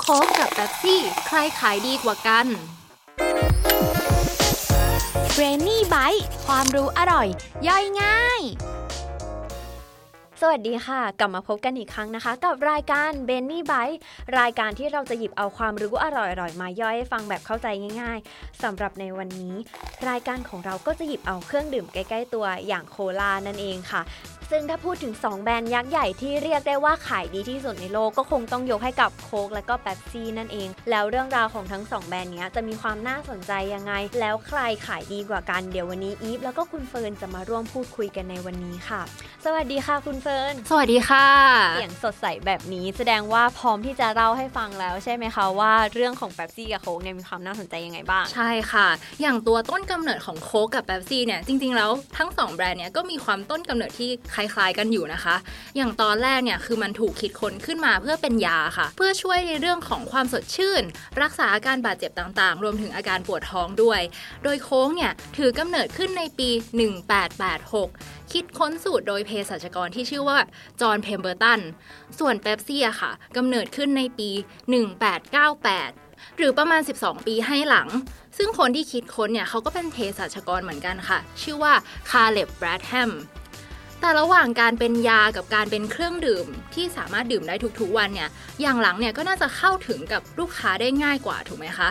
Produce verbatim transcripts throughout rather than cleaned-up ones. โค้กกับเป๊ปซี่ใครขายดีกว่ากัน Brainy Bite ความรู้อร่อยย่อยง่ายสวัสดีค่ะกลับมาพบกันอีกครั้งนะคะกับรายการ Brainy Bite รายการที่เราจะหยิบเอาความรู้อร่อยๆมาย่อยให้ฟังแบบเข้าใจง่ายๆสำหรับในวันนี้รายการของเราก็จะหยิบเอาเครื่องดื่มใกล้ๆตัวอย่างโคลานั่นเองค่ะซึ่งถ้าพูดถึงสองแบรนด์ยักษ์ใหญ่ที่เรียกได้ว่าขายดีที่สุดในโลกก็คงต้องยกให้กับโค้กและก็เป๊ปซี่นั่นเองแล้วเรื่องราวของทั้งสองแบรนด์นี้จะมีความน่าสนใจยังไงแล้วใครขายดีกว่ากันเดี๋ยววันนี้อีฟแล้วก็คุณเฟิร์นจะมาร่วมพูดคุยกันในวันนี้ค่ะสวัสดีค่ะคุณเฟิร์นสวัสดีค่ะเสียงสดใสแบบนี้แสดงว่าพร้อมที่จะเล่าให้ฟังแล้วใช่ไหมคะว่าเรื่องของเป๊ปซี่กับโค้กเนี่ยมีความน่าสนใจยังไงบ้างใช่ค่ะอย่างตัวต้นกำเนิดของโค้กกับเป๊ปซี่เนี่ยจริงๆแล้วทั้งสองแบรนด์เนี่ยก็มีความต้นกำเนิดที่คล้ายๆกันอยู่นะคะอย่างตอนแรกเนี่ยคือมันถูกคิดค้นขึ้นมาเพื่อเป็นยาค่ะเพื่อช่วยในเรื่องของความสดชื่นรักษาอาการบาดเจ็บต่างๆรวมถึงอาการปวดท้องด้วยโดยโค้กเนี่ยถือกำเนิดขึ้นในปีหนึ่งพันแปดร้อยแปดสิบหกคิดค้นสูตรโดยเภสัชกรที่ชื่อว่าจอห์นเพมเบอร์ตันส่วนเป๊ปซี่ค่ะกำเนิดขึ้นในปีหนึ่งพันแปดร้อยเก้าสิบแปดหรือประมาณสิบสองปีให้หลังซึ่งคนที่คิดค้นเนี่ยเขาก็เป็นเภสัชกรเหมือนกันค่ะชื่อว่าคาเล็บ แบรดแฮมแต่ระหว่างการเป็นยากับการเป็นเครื่องดื่มที่สามารถดื่มได้ทุกๆวันเนี่ยอย่างหลังเนี่ยก็น่าจะเข้าถึงกับลูกค้าได้ง่ายกว่าถูกไหมคะ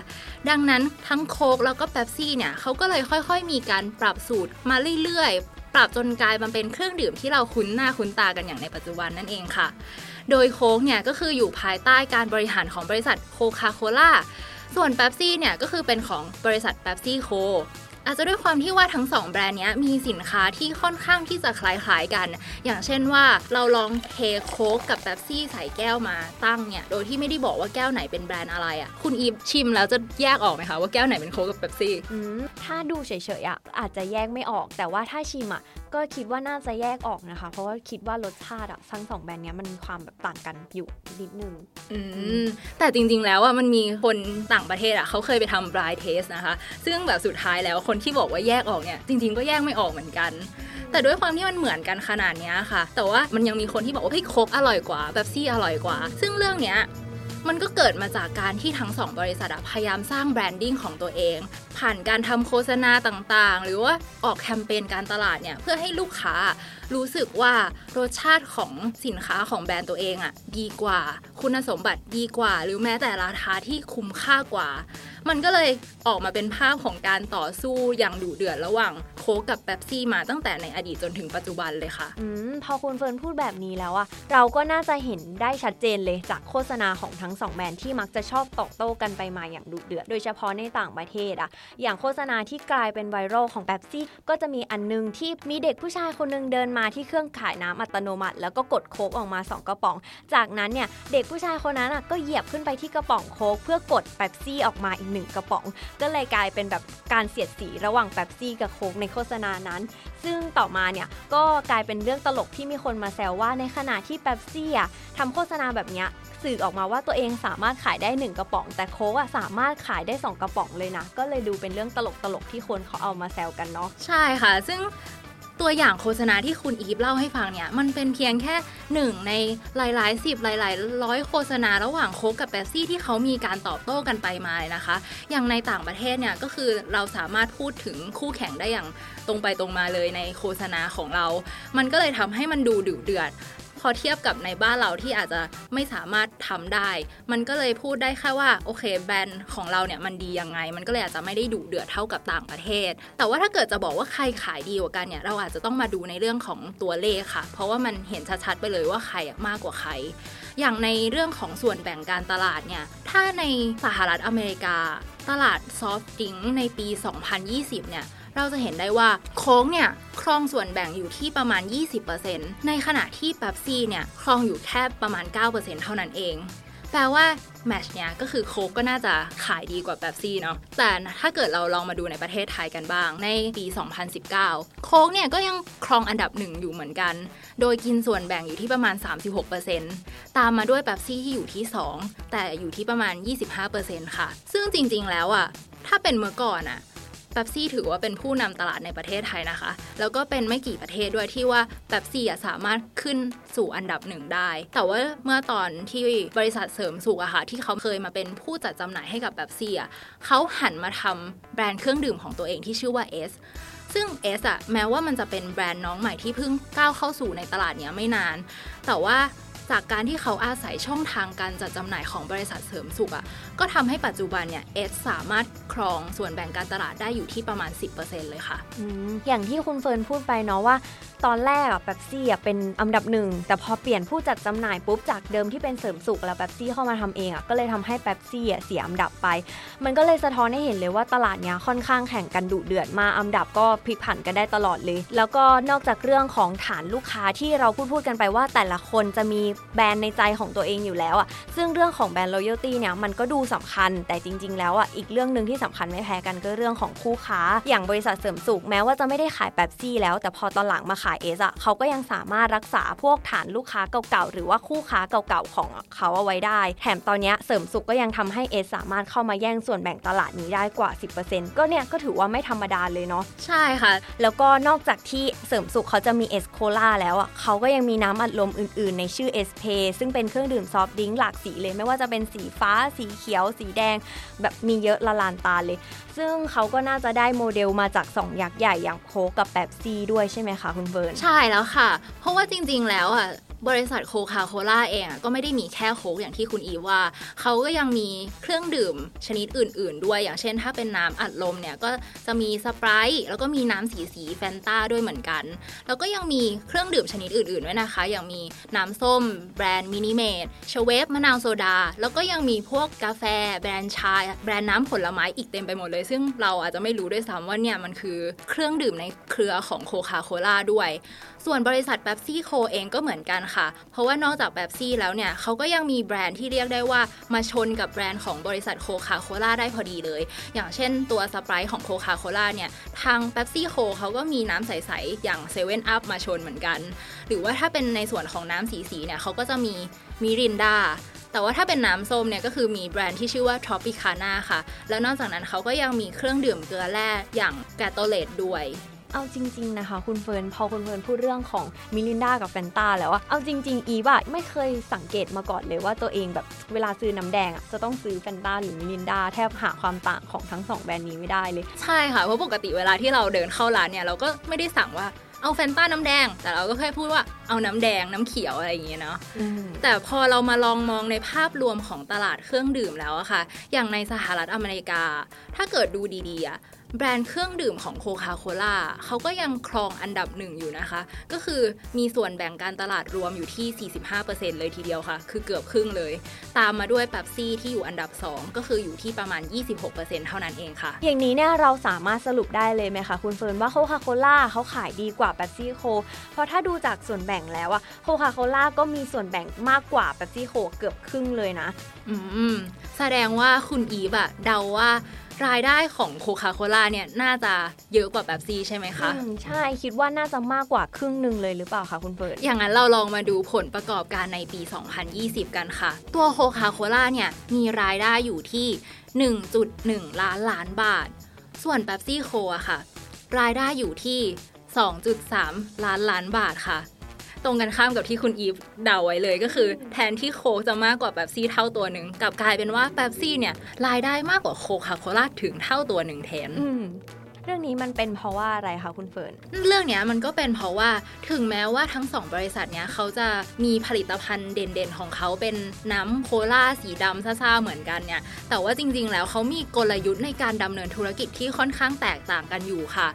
ดังนั้นทั้งโค้กแล้วก็เป๊ปซี่เนี่ยเขาก็เลยค่อยๆมีการปรับสูตรมาเรื่อยๆปรับจนกลายมาเป็นเครื่องดื่มที่เราคุ้นหน้าคุ้นตากันอย่างในปัจจุบันนั่นเองค่ะโดยโค้กเนี่ยก็คืออยู่ภายใต้การบริหารของบริษัทโคคาโคล่าส่วนเป๊ปซี่เนี่ยก็คือเป็นของบริษัทเป๊ปซี่โคอาจจะด้วยความที่ว่าทั้งสองแบรนด์นี้มีสินค้าที่ค่อนข้างที่จะคล้ายๆกันอย่างเช่นว่าเราลองเทโค้กกับเป๊ปซี่ใส่แก้วมาตั้งเนี่ยโดยที่ไม่ได้บอกว่าแก้วไหนเป็นแบรนด์อะไรอ่ะคุณอีฟชิมแล้วจะแยกออกไหมคะว่าแก้วไหนเป็นโค้กกับเป๊ปซี่ถ้าดูเฉยๆอ่ะอาจจะแยกไม่ออกแต่ว่าถ้าชิมอ่ะก็คิดว่าน่าจะแยกออกนะคะเพราะว่าคิดว่ารสชาติอ่ะทั้งสองแบรนด์เนี้ยมันมีความแบบต่างกันอยู่นิดนึงอืมแต่จริงๆแล้วอ่ะมันมีคนต่างประเทศอ่ะเขาเคยไปทำ blind taste นะคะซึ่งแบบสุดท้ายแล้วคนที่บอกว่าแยกออกเนี่ยจริงๆก็แยกไม่ออกเหมือนกันแต่ด้วยความที่มันเหมือนกันขนาดนี้ค่ะแต่ว่ามันยังมีคนที่บอกว่าเฮ้ยโค้กอร่อยกว่าเป๊ปซี่อร่อยกว่าซึ่งเรื่องเนี้ยมันก็เกิดมาจากการที่ทั้งสองบริษัทพยายามสร้างแบรนดิ้งของตัวเองผ่านการทำโฆษณาต่างๆหรือว่าออกแคมเปญการตลาดเนี่ยเพื่อให้ลูกค้ารู้สึกว่ารสชาติของสินค้าของแบรนด์ตัวเองอ่ะดีกว่าคุณสมบัติดีกว่าหรือแม้แต่ราคาที่คุ้มค่ากว่ามันก็เลยออกมาเป็นภาพของการต่อสู้อย่างดุเดือดระหว่างโค้กกับเป๊ปซี่มาตั้งแต่ในอดีตจนถึงปัจจุบันเลยค่ะอืมพอคุณเฟิร์นพูดแบบนี้แล้วอะเราก็น่าจะเห็นได้ชัดเจนเลยจากโฆษณาของทั้งสองแบรนด์ที่มักจะชอบตอบโต้กันไปมาอย่างดุเดือดโดยเฉพาะในต่างประเทศอะอย่างโฆษณาที่กลายเป็นไวรัลของเป๊ปซี่ก็จะมีอันนึงที่มีเด็กผู้ชายคนนึงเดินมาที่เครื่องขายน้ำอัตโนมัติแล้วก็กดโค้กออกมาสองกระป๋องจากนั้นเนี่ยเด็กผู้ชายคนนั้นก็เหยียบขึ้นไปที่กระป๋องโค้กเพื่อกดเป๊ปซี่ออกมาอีกหนึ่งกระป๋องก็เลยกลายเป็นแบบการเสียดสีระหว่างเป๊ปซี่กับโค้กในโฆษณานั้นซึ่งต่อมาเนี่ยก็กลายเป็นเรื่องตลกที่มีคนมาแซวว่าในขณะที่เป๊ปซี่อ่ะทำโฆษณาแบบเนี้ยสื่อออกมาว่าตัวเองสามารถขายได้หนึ่งกระป๋องแต่โค้กอ่ะสามารถขายได้สองกระป๋องเลยนะก็เลยดูเป็นเรื่องตลกๆที่คนเขาเอามาแซวกันเนาะใช่ค่ะซึ่งตัวอย่างโฆษณาที่คุณอีฟเล่าให้ฟังเนี่ยมันเป็นเพียงแค่หนึ่งในหลายๆสิบหลายๆร้อยโฆษณาระหว่างโค้กกับเป๊ปซี่ที่เขามีการตอบโต้กันไปมาเลยนะคะอย่างในต่างประเทศเนี่ยก็คือเราสามารถพูดถึงคู่แข่งได้อย่างตรงไปตรงมาเลยในโฆษณาของเรามันก็เลยทำให้มันดูดุเดือดพอเทียบกับในบ้านเราที่อาจจะไม่สามารถทำได้มันก็เลยพูดได้แค่ว่าโอเคแบรนด์ของเราเนี่ยมันดียังไงมันก็เลยอาจจะไม่ได้ดุเดือดเท่ากับต่างประเทศแต่ว่าถ้าเกิดจะบอกว่าใครขายดีกว่ากันเนี่ยเราอาจจะต้องมาดูในเรื่องของตัวเลขค่ะเพราะว่ามันเห็นชัดๆไปเลยว่าใครมากกว่าใครอย่างในเรื่องของส่วนแบ่งการตลาดเนี่ยถ้าในสหรัฐอเมริกาตลาดซอฟต์ดริงก์ในปีสองพันยี่สิบเนี่ยเราจะเห็นได้ว่าโค้กเนี่ยครองส่วนแบ่งอยู่ที่ประมาณ ยี่สิบเปอร์เซ็นต์ ในขณะที่เป๊ปซี่เนี่ยครองอยู่แค่ประมาณ เก้าเปอร์เซ็นต์ เท่านั้นเองแปลว่าแมตช์เนี่ยก็คือโค้กก็น่าจะขายดีกว่าเป๊ปซี่เนาะแต่ถ้าเกิดเราลองมาดูในประเทศไทยกันบ้างในปีสองพันสิบเก้าโค้กเนี่ยก็ยังครองอันดับหนึ่งอยู่เหมือนกันโดยกินส่วนแบ่งอยู่ที่ประมาณ สามสิบหกเปอร์เซ็นต์ ตามมาด้วยเป๊ปซี่ที่อยู่ที่สองแต่อยู่ที่ประมาณ ยี่สิบห้าเปอร์เซ็นต์ ค่ะซึ่งจริงๆแล้วอ่ะถ้าเป็นเมื่อก่อนอ่ะ เป๊ปซี่ถือว่าเป็นผู้นำตลาดในประเทศไทยนะคะแล้วก็เป็นไม่กี่ประเทศด้วยที่ว่าเป๊ปซี่สามารถขึ้นสู่อันดับหนึ่งได้แต่ว่าเมื่อตอนที่บริษัทเสริมสุขอะค่ะที่เขาเคยมาเป็นผู้จัดจำหน่ายให้กับเป๊ปซี่เขาหันมาทำแบรนด์เครื่องดื่มของตัวเองที่ชื่อว่า Sซึ่ง S อ่ะแม้ว่ามันจะเป็นแบรนด์น้องใหม่ที่เพิ่งก้าวเข้าสู่ในตลาดเนี้ยไม่นานแต่ว่าจากการที่เขาอาศัยช่องทางการจัดจำหน่ายของบริษัทเสริมสุขอ่ะก็ทำให้ปัจจุบันเนี่ย S สามารถครองส่วนแบ่งการตลาดได้อยู่ที่ประมาณ สิบเปอร์เซ็นต์ เลยค่ะ อ, อย่างที่คุณเฟิร์นพูดไปเนาะว่าตอนแรกอ่ะเป๊ปซี่อ่ะเป็นอันดับหนึ่งแต่พอเปลี่ยนผู้จัดจำหน่ายปุ๊บจากเดิมที่เป็นเสริมสุขแล้วเป๊ปซี่เข้ามาทำเองอ่ะก็เลยทำให้เป๊ปซี่อ่ะเสียอันดับไปมันก็เลยสะท้อนให้เห็นเลยว่าตลาดเนี้ยค่อนข้างแข่งกันดุเดือดมาอันดับก็พลิกผันกันได้ตลอดเลยแล้วก็นอกจากเรื่องของฐานลูกค้าที่เราพูดพูดกันไปว่าแต่ละคนจะมีแบรนด์ในใจของตัวเองอยู่แล้วอ่ะซึ่งเรื่องของแบรนด์ loyalty เนี่ยมันก็ดูสำคัญแต่จริงๆแล้วอ่ะอีกเรื่องนึงที่สำคัญไม่แพ้กันก็เรื่องของคู่ค้าอย่างบริษัทเสริมสุขแม้ว่าจะไม่ได้ขายเป๊ปซี่แล้วแต่พอตอนหลังมาขายเอสอ่ะเขาก็ยังสามารถรักษาพวกฐานลูกค้าเก่าๆหรือว่าคู่ค้าเก่าๆของเขาเอาไว้ได้แถมตอนนี้เสริมสุขก็ยังทำให้เอสสามารถเข้ามาแย่งส่วนแบ่งตลาดนี้ได้กว่า สิบเปอร์เซ็นต์ ก็เนี่ยก็ถือว่าไม่ธรรมดาเลยเนาะใช่ค่ะแล้วก็นอกจากที่เสริมสุขเขาจะมีเอสโคล่าแล้วอ่ะเขาก็ยังมีน้ำอัดลมอื่นๆในชื่อเอสเพย์ซึ่งเป็นเครื่องดื่มซอฟต์ดริงก์หลากสีเลยไม่ว่าจะเป็นสีฟ้าสีเขียวสีแดงแบบมีเยอะละลานตาเลยซึ่งเขาก็น่าจะได้โมเดลมาจากสองยักษ์ใหญ่อย่างโค้กกับเป๊ปซี่ด้วยใช่ไหมคะคุณเฟิร์นใช่แล้วค่ะเพราะว่าจริงๆแล้วอ่ะบริษัทโคคาโคล่าเองอ่ะก็ไม่ได้มีแค่โค้กอย่างที่คุณอีว่าเขาก็ยังมีเครื่องดื่มชนิดอื่นๆด้วยอย่างเช่นถ้าเป็นน้ำอัดลมเนี่ยก็จะมีสไปร์ทแล้วก็มีน้ำสีสีแฟนต้าด้วยเหมือนกันแล้วก็ยังมีเครื่องดื่มชนิดอื่นๆด้วยนะคะอย่างมีน้ำส้มแบรนด์มินิเมดเชเวฟมะนาวโซดาแล้วก็ยังมีพวกกาแฟแบรนด์ชาแบรนด์น้ำผลไม้อีกเต็มไปหมดเลยซึ่งเราอาจจะไม่รู้ด้วยซ้ำว่าเนี่ยมันคือเครื่องดื่มในเครือของโคคาโคล่าด้วยส่วนบริษัทเป๊ปซี่โคเองก็เหมือนกันค่ะเพราะว่านอกจากเป๊ปซี่แล้วเนี่ยเขาก็ยังมีแบรนด์ที่เรียกได้ว่ามาชนกับแบรนด์ของบริษัทโคคาโคล่าได้พอดีเลยอย่างเช่นตัวสไปร์ของโคคาโคล่าเนี่ยทางเป๊ปซี่โคเขาก็มีน้ำใสๆอย่างเซเว่นอัพมาชนเหมือนกันหรือว่าถ้าเป็นในส่วนของน้ำสีๆเนี่ยเขาก็จะมีมิรินดาแต่ว่าถ้าเป็นน้ำส้มเนี่ยก็คือมีแบรนด์ที่ชื่อว่า Tropicana ค่ะแล้วนอกจากนั้นเขาก็ยังมีเครื่องดื่มเกลือแร่อย่าง Gatorade ด้วยเอาจริงๆนะคะคุณเฟิร์นพอคุณเฟิร์นพูดเรื่องของมิลินดากับแฟนตาแล้วอะเอาจริงๆอีบะไม่เคยสังเกตมาก่อนเลยว่าตัวเองแบบเวลาซื้อน้ำแดงอะจะต้องซื้อแฟนตาหรือมิลินดาแทบหาความต่างของทั้งสองแบรนด์นี้ไม่ได้เลยใช่ค่ะเพราะปกติเวลาที่เราเดินเข้าร้านเนี่ยเราก็ไม่ได้สั่งว่าเอาแฟนตาน้ำแดงแต่เราก็แค่พูดว่าเอาน้ำแดงน้ำเขียวอะไรอย่างเงี้ยเนาะแต่พอเรามาลองมองในภาพรวมของตลาดเครื่องดื่มแล้วอะค่ะอย่างในสหรัฐอเมริกาถ้าเกิดดูดีๆอะแบรนด์เครื่องดื่มของโคคาโคล่าเขาก็ยังครองอันดับหนึ่งอยู่นะคะก็คือมีส่วนแบ่งการตลาดรวมอยู่ที่ สี่สิบห้าเปอร์เซ็นต์ เลยทีเดียวค่ะคือเกือบครึ่งเลยตามมาด้วยเป๊ปซี่ที่อยู่อันดับสองก็คืออยู่ที่ประมาณ ยี่สิบหกเปอร์เซ็นต์ เท่านั้นเองค่ะอย่างนี้เนี่ยเราสามารถสรุปได้เลยไหมคะคุณเฟิร์นว่าโคคาโคล่าเขาขายดีกว่าเป๊ปซี่โคเพราะถ้าดูจากส่วนแบ่งแล้วอะโคคาโคล่าก็มีส่วนแบ่งมากกว่าเป๊ปซี่โคเกือบครึ่งเลยนะอืมแสดงว่าคุณอีฟอะเดาว่ารายได้ของโคคาโคล่าเนี่ยน่าจะเยอะกว่าเป๊ปซี่ใช่ไหมคะใช่คิดว่าน่าจะมากกว่าครึ่งนึงเลยหรือเปล่าคะคุณเฟิร์นอย่างนั้นเราลองมาดูผลประกอบการในปีสองพันยี่สิบกันค่ะตัวโคคาโคล่าเนี่ยมีรายได้อยู่ที่ หนึ่งจุดหนึ่ง ล้านล้านบาทส่วนเป๊ปซี่โคอะค่ะรายได้อยู่ที่ สองจุดสาม ล้านล้านบาทค่ะตรงกันข้ามกับที่คุณอีฟเดาไว้เลยก็คือแทนที่โค้กจะมากกว่าเป๊ปซี่เท่าตัวหนึ่งกลับกลายเป็นว่าเป๊ปซี่เนี่ยรายได้มากกว่าโคคาโคล่าถึงเท่าตัวหนึ่งแทนเรื่องนี้มันเป็นเพราะว่าอะไรคะคุณเฟิร์นเรื่องเนี้ยมันก็เป็นเพราะว่าถึงแม้ว่าทั้งสองบริษัทเนี้ยเขาจะมีผลิตภัณฑ์เด่นๆของเขาเป็นน้ำโคล่าสีดำซ่าๆเหมือนกันเนี่ยแต่ว่าจริงๆแล้วเขามีกลยุทธ์ในการดำเนินธุรกิจที่ค่อนข้างแตกต่างกันอยู่ค่ะ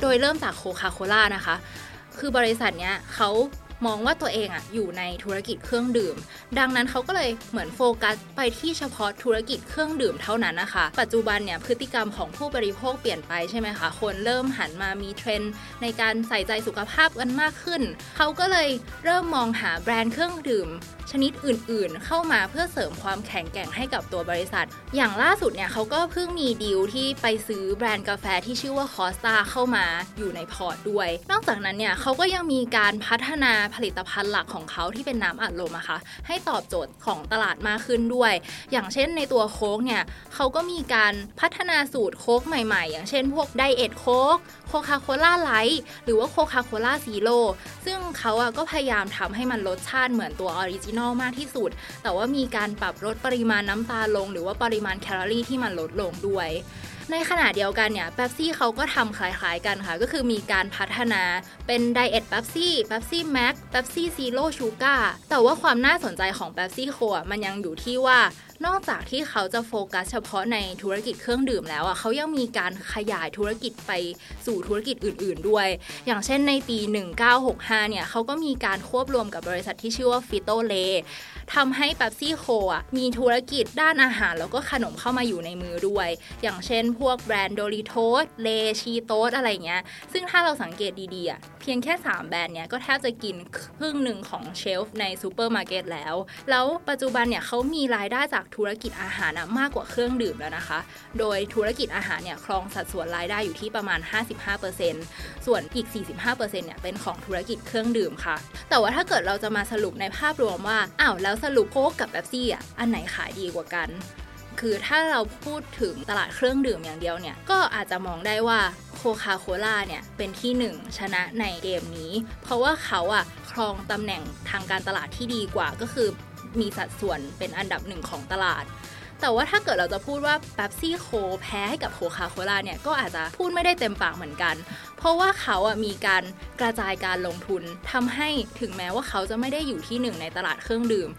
โดยเริ่มจากโคคาโคล่านะคะคือบริษัทเนี้ยเขามองว่าตัวเองอ่ะอยู่ในธุรกิจเครื่องดื่มดังนั้นเขาก็เลยเหมือนโฟกัสไปที่เฉพาะธุรกิจเครื่องดื่มเท่านั้นนะคะปัจจุบันเนี่ยพฤติกรรมของผู้บริโภคเปลี่ยนไปใช่ไหมคะคนเริ่มหันมามีเทรนด์ในการใส่ใจสุขภาพกันมากขึ้นเขาก็เลยเริ่มมองหาแบรนด์เครื่องดื่ม ชนิดอื่นๆเข้ามาเพื่อเสริมความแข็งแกร่งให้กับตัวบริษัทอย่างล่าสุดเนี่ยเขาก็เพิ่งมีดีลที่ไปซื้อแบรนด์กาแฟที่ชื่อว่าคอสตาเข้ามาอยู่ในพอร์ตด้วยนอกจากนั้นเนี่ยเขาก็ยังมีการพัฒนาผลิตภัณฑ์หลักของเขาที่เป็นน้ำอัดลมอะค่ะให้ตอบโจทย์ของตลาดมากขึ้นด้วยอย่างเช่นในตัวโค้กเนี่ยเขาก็มีการพัฒนาสูตรโค้กใหม่ๆอย่างเช่นพวกไดเอทโค้กโคคาโคล่าไลท์หรือว่าโคคาโคล่าซีโร่ซึ่งเขาอะก็พยายามทำให้มันรสชาติเหมือนตัวออริจินอลมากที่สุดแต่ว่ามีการปรับลดปริมาณน้ำตาลลงหรือว่าปริมาณแคลอรี่ที่มันลดลงด้วยในขณะเดียวกันเนี่ยเป๊ปซี่เขาก็ทำคล้ายๆกันค่ะก็คือมีการพัฒนาเป็นไดเอทเป๊ปซี่เป๊ปซี่แม็กเป๊ปซี่ซีโร่ชูการ์แต่ว่าความน่าสนใจของเป๊ปซี่โคมันยังอยู่ที่ว่านอกจากที่เขาจะโฟกัสเฉพาะในธุรกิจเครื่องดื่มแล้วอ่ะเขายังมีการขยายธุรกิจไปสู่ธุรกิจอื่นๆด้วยอย่างเช่นในปีหนึ่งเก้าหกห้าเนี่ยเขาก็มีการควบรวมกับบริษัทที่ชื่อว่าฟิโตเลทำให้เป๊ปซี่โคอ่ะมีธุรกิจด้านอาหารแล้วก็ขนมเข้ามาอยู่ในมือด้วยอย่างเช่นพวกแบรนด์ Doritos, Lay's, Cheetos อะไรเงี้ยซึ่งถ้าเราสังเกตดีๆอ่ะเพียงแค่สามแบรนด์เนี่ยก็แทบจะกินครึ่งหนึ่งของเชลฟ์ในซูเปอร์มาร์เก็ตแล้วแล้วปัจจุบันเนี่ยเขามีรายได้จากธุรกิจอาหารนะมากกว่าเครื่องดื่มแล้วนะคะโดยธุรกิจอาหารเนี่ยครองสัดส่วนรายได้อยู่ที่ประมาณ ห้าสิบห้าเปอร์เซ็นต์ ส่วนอีก สี่สิบห้าเปอร์เซ็นต์ เนี่ยเป็นของธุรกิจเครื่องดื่มค่ะแต่ว่าถ้าเกิดเราจะมาสรุปในภาพรวมว่าอ้าวแล้วสรุปโค้กกับเป๊ปซี่อ่ะอันไหนขายดีกว่ากันคือถ้าเราพูดถึงตลาดเครื่องดื่มอย่างเดียวเนี่ยก็อาจจะมองได้ว่าโคคาโคล่าเนี่ยเป็นที่หนึ่งชนะในเกมนี้เพราะว่าเขาอ่ะครองตำแหน่งทางการตลาดที่ดีกว่าก็คือมีสัดส่วนเป็นอันดับหนึ่งของตลาดแต่ว่าถ้าเกิดเราจะพูดว่าเป๊ปซี่โคแพ้ให้กับโคคาโคล่าเนี่ยก็อาจจะพูดไม่ได้เต็มปากเหมือนกันเพราะว่าเขาอ่ะมีการกระจายการลงทุนทำให้ถึงแม้ว่าเขาจะไม่ได้อยู่ที่หนึ่งในตลาดเครื่องดื่ม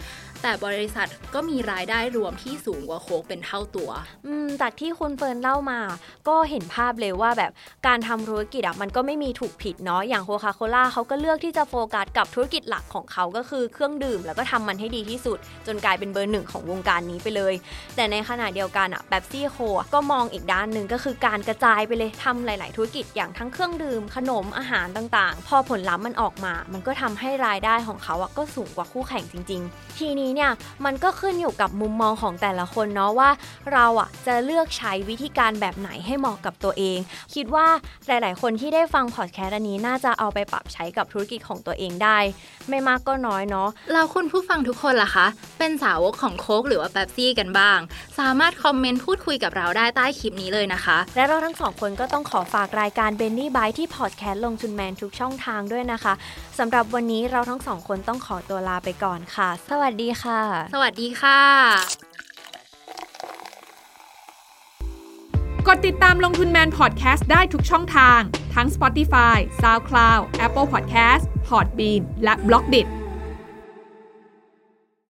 แต่บริษัทก็มีรายได้รวมที่สูงกว่าโค้กเป็นเท่าตัวอืมจากที่คุณเฟิร์นเล่ามาก็เห็นภาพเลยว่าแบบการทำธุรกิจอ่ะมันก็ไม่มีถูกผิดเนาะอย่างโคคาโคล่าเขาก็เลือกที่จะโฟกัสกับธุรกิจหลักของเขาก็คือเครื่องดื่มแล้วก็ทำมันให้ดีที่สุดจนกลายเป็นเบอร์หนึ่งของวงการนี้ไปเลยแต่ในขณะเดียวกันอ่ะเป๊ปซี่โคก็มองอีกด้านนึงก็คือการกระจายไปเลยทำหลายๆธุรกิจอย่างทั้งเครื่องดื่มขนมอาหารต่างๆพอผลลัพธ์มันออกมามันก็ทำให้รายได้ของเขาอ่ะก็สูงกว่าคู่แข่งจริงๆทีนี้เนี่ยมันก็ขึ้นอยู่กับมุมมองของแต่ละคนเนาะว่าเราอ่ะจะเลือกใช้วิธีการแบบไหนให้เหมาะกับตัวเองคิดว่าหลายๆคนที่ได้ฟังพอดแคสต์อันนี้น่าจะเอาไปปรับใช้กับธุรกิจของตัวเองได้ไม่มากก็น้อยเนาะเราคุณผู้ฟังทุกคนล่ะคะเป็นสาวกของโค้กหรือว่าเป๊ปซี่กันบ้างสามารถคอมเมนต์พูดคุยกับเราได้ใต้คลิปนี้เลยนะคะและเราทั้งสองคนก็ต้องขอฝากรายการ Brainy Bite ที่พอดแคสต์ลงทุนแมนทุกช่องทางด้วยนะคะสำหรับวันนี้เราทั้งสองคนต้องขอตัวลาไปก่อนค่ะสวัสดีสวัสดีค่ะกดติดตามลงทุนแมนพอดแคสต์ได้ทุกช่องทางทั้ง Spotify, SoundCloud, Apple Podcast, Podbean และ Blockdit